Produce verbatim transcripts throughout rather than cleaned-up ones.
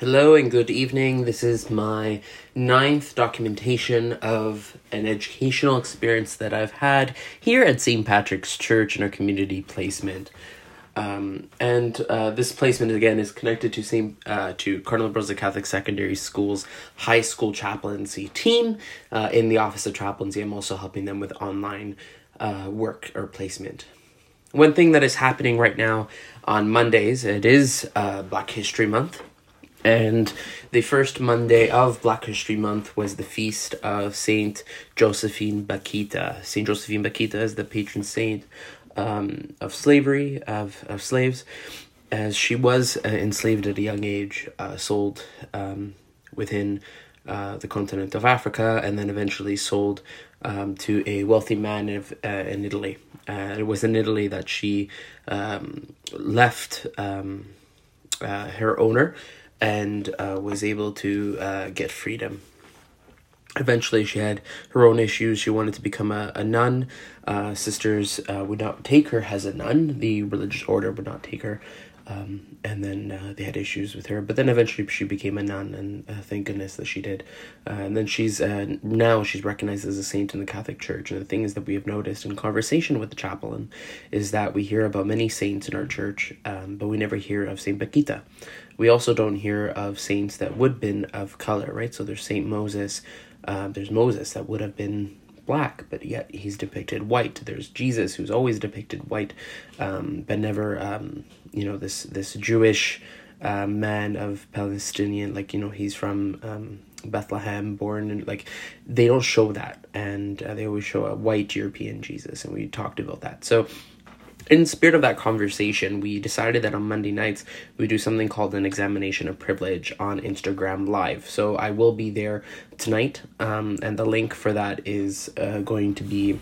Hello and good evening. This is my ninth documentation of an educational experience that I've had here at Saint Patrick's Church in our community placement. Um, and uh, this placement, again, is connected to Saint Uh, to Cardinal Browser Catholic Secondary School's high school chaplaincy team. Uh, in the Office of Chaplaincy, I'm also helping them with online uh, work or placement. One thing that is happening right now on Mondays, it is uh, Black History Month. And the first Monday of Black History Month was the feast of Saint Josephine Bakhita. Saint Josephine Bakhita is the patron saint um, of slavery, of, of slaves, as she was uh, enslaved at a young age, uh, sold um, within uh, the continent of Africa, and then eventually sold um, to a wealthy man of, uh, in Italy. Uh, it was in Italy that she um, left um, uh, her owner, and uh, was able to uh, get freedom. Eventually she had her own issues. She wanted to become a, a nun. Uh, sisters uh, would not take her as a nun. The religious order would not take her. Um, and then uh, they had issues with her. But then eventually she became a nun, and uh, thank goodness that she did. Uh, and then she's uh, now she's recognized as a saint in the Catholic Church. And the thing is that we have noticed in conversation with the chaplain is that we hear about many saints in our church, um, but we never hear of Saint Paquita. We also don't hear of saints that would have been of color, right? So there's Saint Moses, uh, there's Moses that would have been black, but yet he's depicted white. There's Jesus, who's always depicted white, um, but never, um, you know, this this Jewish uh, man of Palestinian, like, you know, he's from um, Bethlehem, born, and like, they don't show that, and uh, they always show a white European Jesus, and we talked about that. So in the spirit of that conversation, we decided that on Monday nights, we do something called an examination of privilege on Instagram Live. So I will be there tonight, um, and the link for that is uh, going to be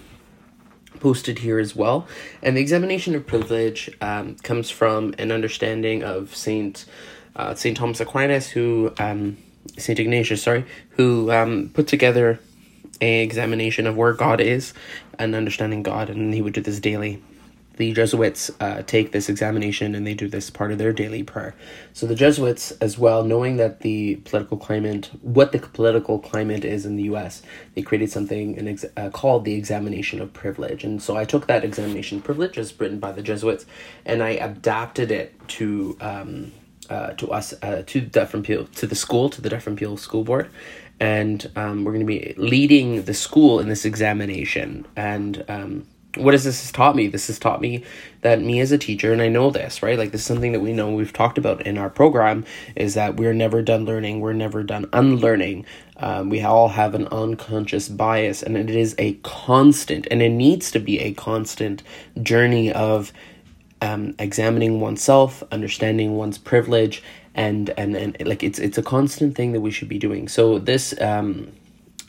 posted here as well. And the examination of privilege um, comes from an understanding of Saint uh, Saint Thomas Aquinas, who um, Saint Ignatius, sorry, who um, put together an examination of where God is and understanding God, and he would do this daily. The Jesuits uh, take this examination and they do this part of their daily prayer. So the Jesuits as well, knowing that the political climate, what the political climate is in the U S, they created something an ex- uh, called the examination of privilege. And so I took that examination of privilege as written by the Jesuits and I adapted it to um, uh, to us, uh, to Dufferin Peel, to the school, to the Dufferin Peel School Board. And um, we're going to be leading the school in this examination. And um what has this taught me? This has taught me that me as a teacher, and I know this, right? Like, this is something that we know, we've talked about in our program, is that we're never done learning. We're never done unlearning. Um, we all have an unconscious bias, and it is a constant, and it needs to be a constant journey of um, examining oneself, understanding one's privilege, and, and, and like, it's, it's a constant thing that we should be doing. So this, um,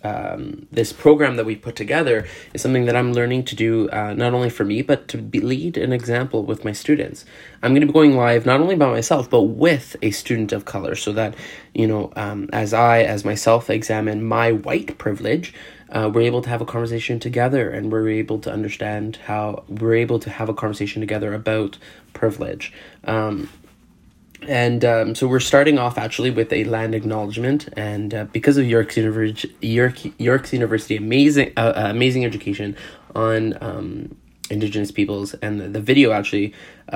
Um, this program that we put together is something that I'm learning to do, uh, not only for me, but to be lead an example with my students. I'm going to be going live not only by myself, but with a student of color, so that, you know, um, as I, as myself, examine my white privilege, uh, we're able to have a conversation together, and we're able to understand how we're able to have a conversation together about privilege. Um, And um, so we're starting off actually with a land acknowledgement, and uh, because of York's University, York York's University, amazing, uh, uh, amazing education on um, Indigenous peoples, and the, the video actually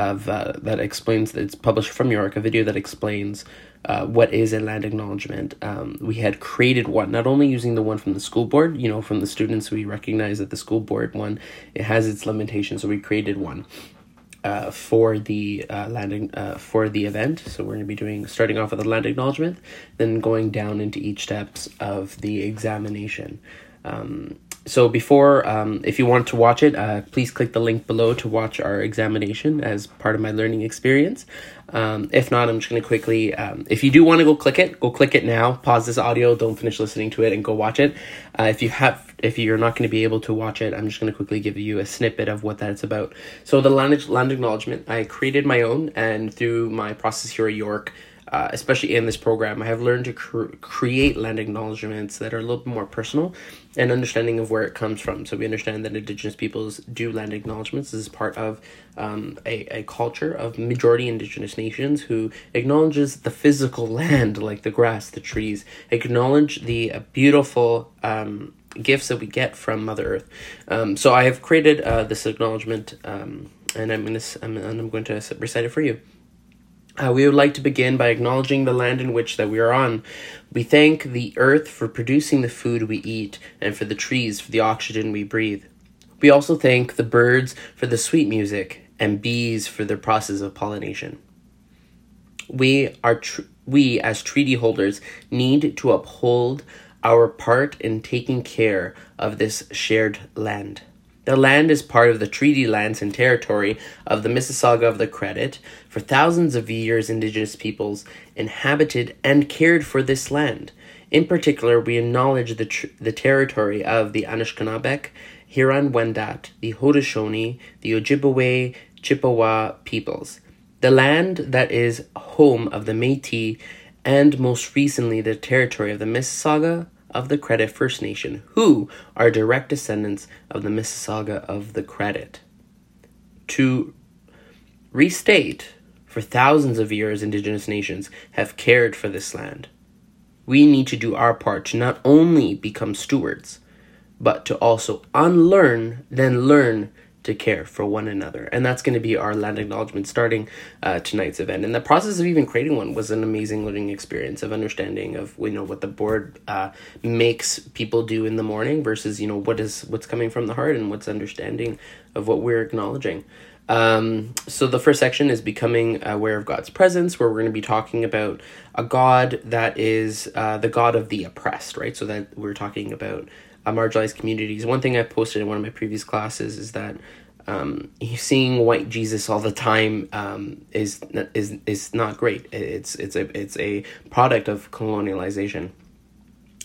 of uh, that explains, it's published from York, a video that explains uh, what is a land acknowledgement. Um, we had created one, not only using the one from the school board, you know, from the students, we recognize that the school board one, it has its limitations, so we created one. Uh, for the uh, landing uh, for the event, so we're going to be doing starting off with a land acknowledgement, then going down into each steps of the examination. Um, so before, um, if you want to watch it, uh, please click the link below to watch our examination as part of my learning experience. Um, if not, I'm just going to quickly. Um, if you do want to go click it, go click it now. Pause this audio. Don't finish listening to it, and go watch it. Uh, if you have. If you're not going to be able to watch it, I'm just going to quickly give you a snippet of what that's about. So the land, land acknowledgement, I created my own, and through my process here at York, uh, especially in this program, I have learned to cr- create land acknowledgements that are a little bit more personal and understanding of where it comes from. So we understand that Indigenous peoples do land acknowledgements. This is part of um, a, a culture of majority Indigenous nations who acknowledges the physical land, like the grass, the trees, acknowledge the uh, beautiful um, gifts that we get from Mother Earth. Um, so I have created uh, this acknowledgement, um, and I'm going to I'm, I'm going to recite it for you. Uh, we would like to begin by acknowledging the land in which that we are on. We thank the earth for producing the food we eat and for the trees for the oxygen we breathe. We also thank the birds for the sweet music and bees for their process of pollination. We are tr- we as treaty holders need to uphold our part in taking care of this shared land. The land is part of the treaty lands and territory of the Mississauga of the Credit. For thousands of years, Indigenous peoples inhabited and cared for this land. In particular, we acknowledge the tr- the territory of the Anishinaabe, Huron-Wendat, the Haudenosaunee, the Ojibwe, Chippewa peoples. The land that is home of the Métis and most recently the territory of the Mississauga of the Credit First Nation, who are direct descendants of the Mississauga of the Credit. To restate, for thousands of years, Indigenous nations have cared for this land. We need to do our part to not only become stewards, but to also unlearn, then learn to care for one another. And that's going to be our land acknowledgement starting uh, tonight's event. And the process of even creating one was an amazing learning experience of understanding of, you know, what the board uh, makes people do in the morning versus, you know, what is what's coming from the heart and what's understanding of what we're acknowledging. Um, so the first section is becoming aware of God's presence, where we're going to be talking about a God that is uh, the God of the oppressed, right? So that we're talking about Uh, marginalized communities. One thing I posted in one of my previous classes is that um, seeing white Jesus all the time um, is is is not great. It's it's a it's a product of colonialization,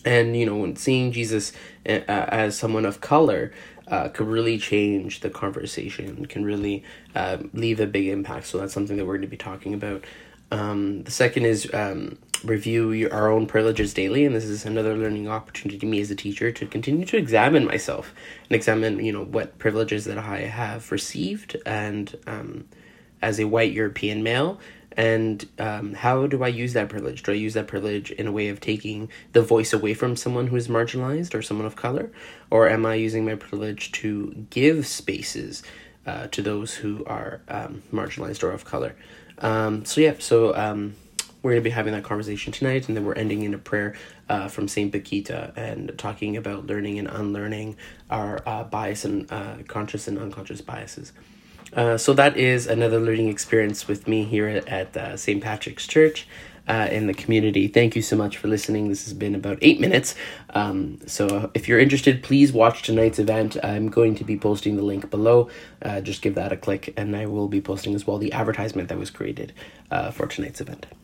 and you know when seeing Jesus uh, as someone of color uh, could really change the conversation. Can really uh, leave a big impact. So that's something that we're going to be talking about. Um, the second is um, review your, our own privileges daily, and this is another learning opportunity to me as a teacher to continue to examine myself and examine, you know, what privileges that I have received and um, as a white European male, and um, how do I use that privilege? Do I use that privilege in a way of taking the voice away from someone who is marginalized or someone of color, or am I using my privilege to give spaces uh, to those who are um, marginalized or of color? Um, so yeah, so um, we're going to be having that conversation tonight, and then we're ending in a prayer uh, from Saint Paquita and talking about learning and unlearning our uh, bias and uh, conscious and unconscious biases. Uh, so that is another learning experience with me here at uh, Saint Patrick's Church uh, in the community. Thank you so much for listening. This has been about eight minutes. Um, so if you're interested, please watch tonight's event. I'm going to be posting the link below. Uh, just give that a click, and I will be posting as well the advertisement that was created uh, for tonight's event.